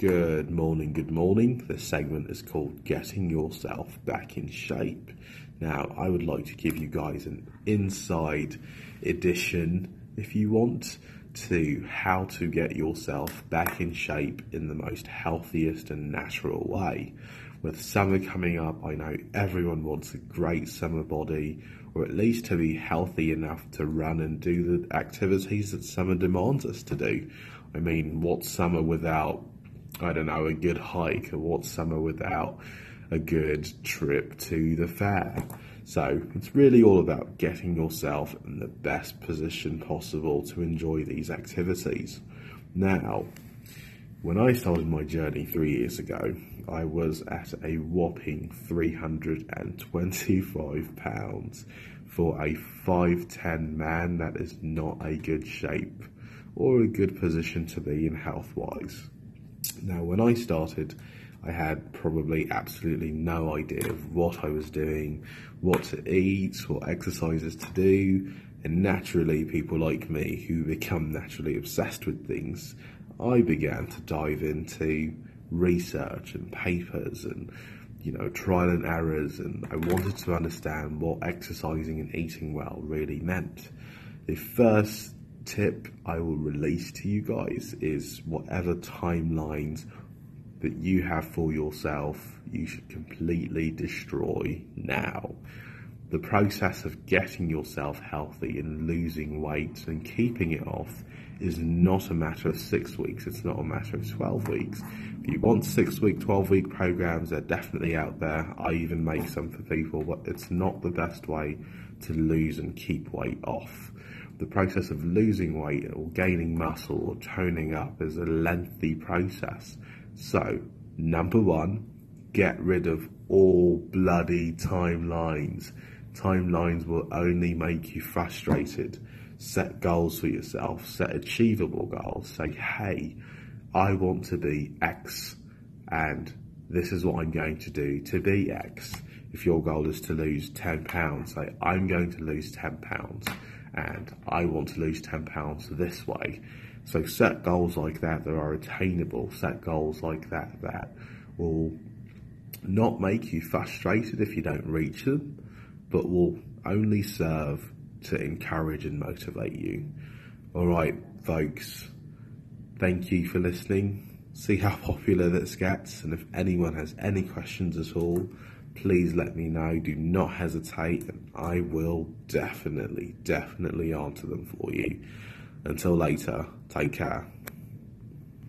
Good morning, good morning. This segment is called Getting Yourself Back in Shape. Now, I would like to give you guys an inside edition, if you want, to how to get yourself back in shape in the most healthiest and natural way. With summer coming up, I know everyone wants a great summer body, or at least to be healthy enough to run and do the activities that summer demands us to do. I mean, what summer without, I don't know, a good hike, or what summer without a good trip to the fair? So it's really all about getting yourself in the best position possible to enjoy these activities. Now, when I started my journey 3 years ago, I was at a whopping 325 pounds. For a 5'10" man, that is not a good shape or a good position to be in health-wise. Now, when I started, I had probably absolutely no idea of what I was doing, what to eat, what exercises to do, and naturally, people like me who become naturally obsessed with things, I began to dive into research and papers and, you know, trial and errors, and I wanted to understand what exercising and eating well really meant. The first tip I will release to you guys is whatever timelines that you have for yourself, you should completely destroy now. The process of getting yourself healthy and losing weight and keeping it off is not a matter of 6 weeks, it's not a matter of 12 weeks. If you want 6 week, 12 week programs, they're definitely out there. I even make some for people, but it's not the best way to lose and keep weight off. The process of losing weight or gaining muscle or toning up is a lengthy process. So, number one, get rid of all bloody timelines. Timelines will only make you frustrated. Set goals for yourself, set achievable goals. Say, hey, I want to be X, and this is what I'm going to do to be X. If your goal is to lose 10 pounds, say, I'm going to lose 10 pounds, and I want to lose 10 pounds this way. So set goals like that are attainable, set goals like that will not make you frustrated if you don't reach them, but will only serve to encourage and motivate you. Alright folks, thank you for listening. See how popular this gets, and if anyone has any questions at all, please let me know. Do not hesitate, and I will definitely answer them for you. Until later, take care.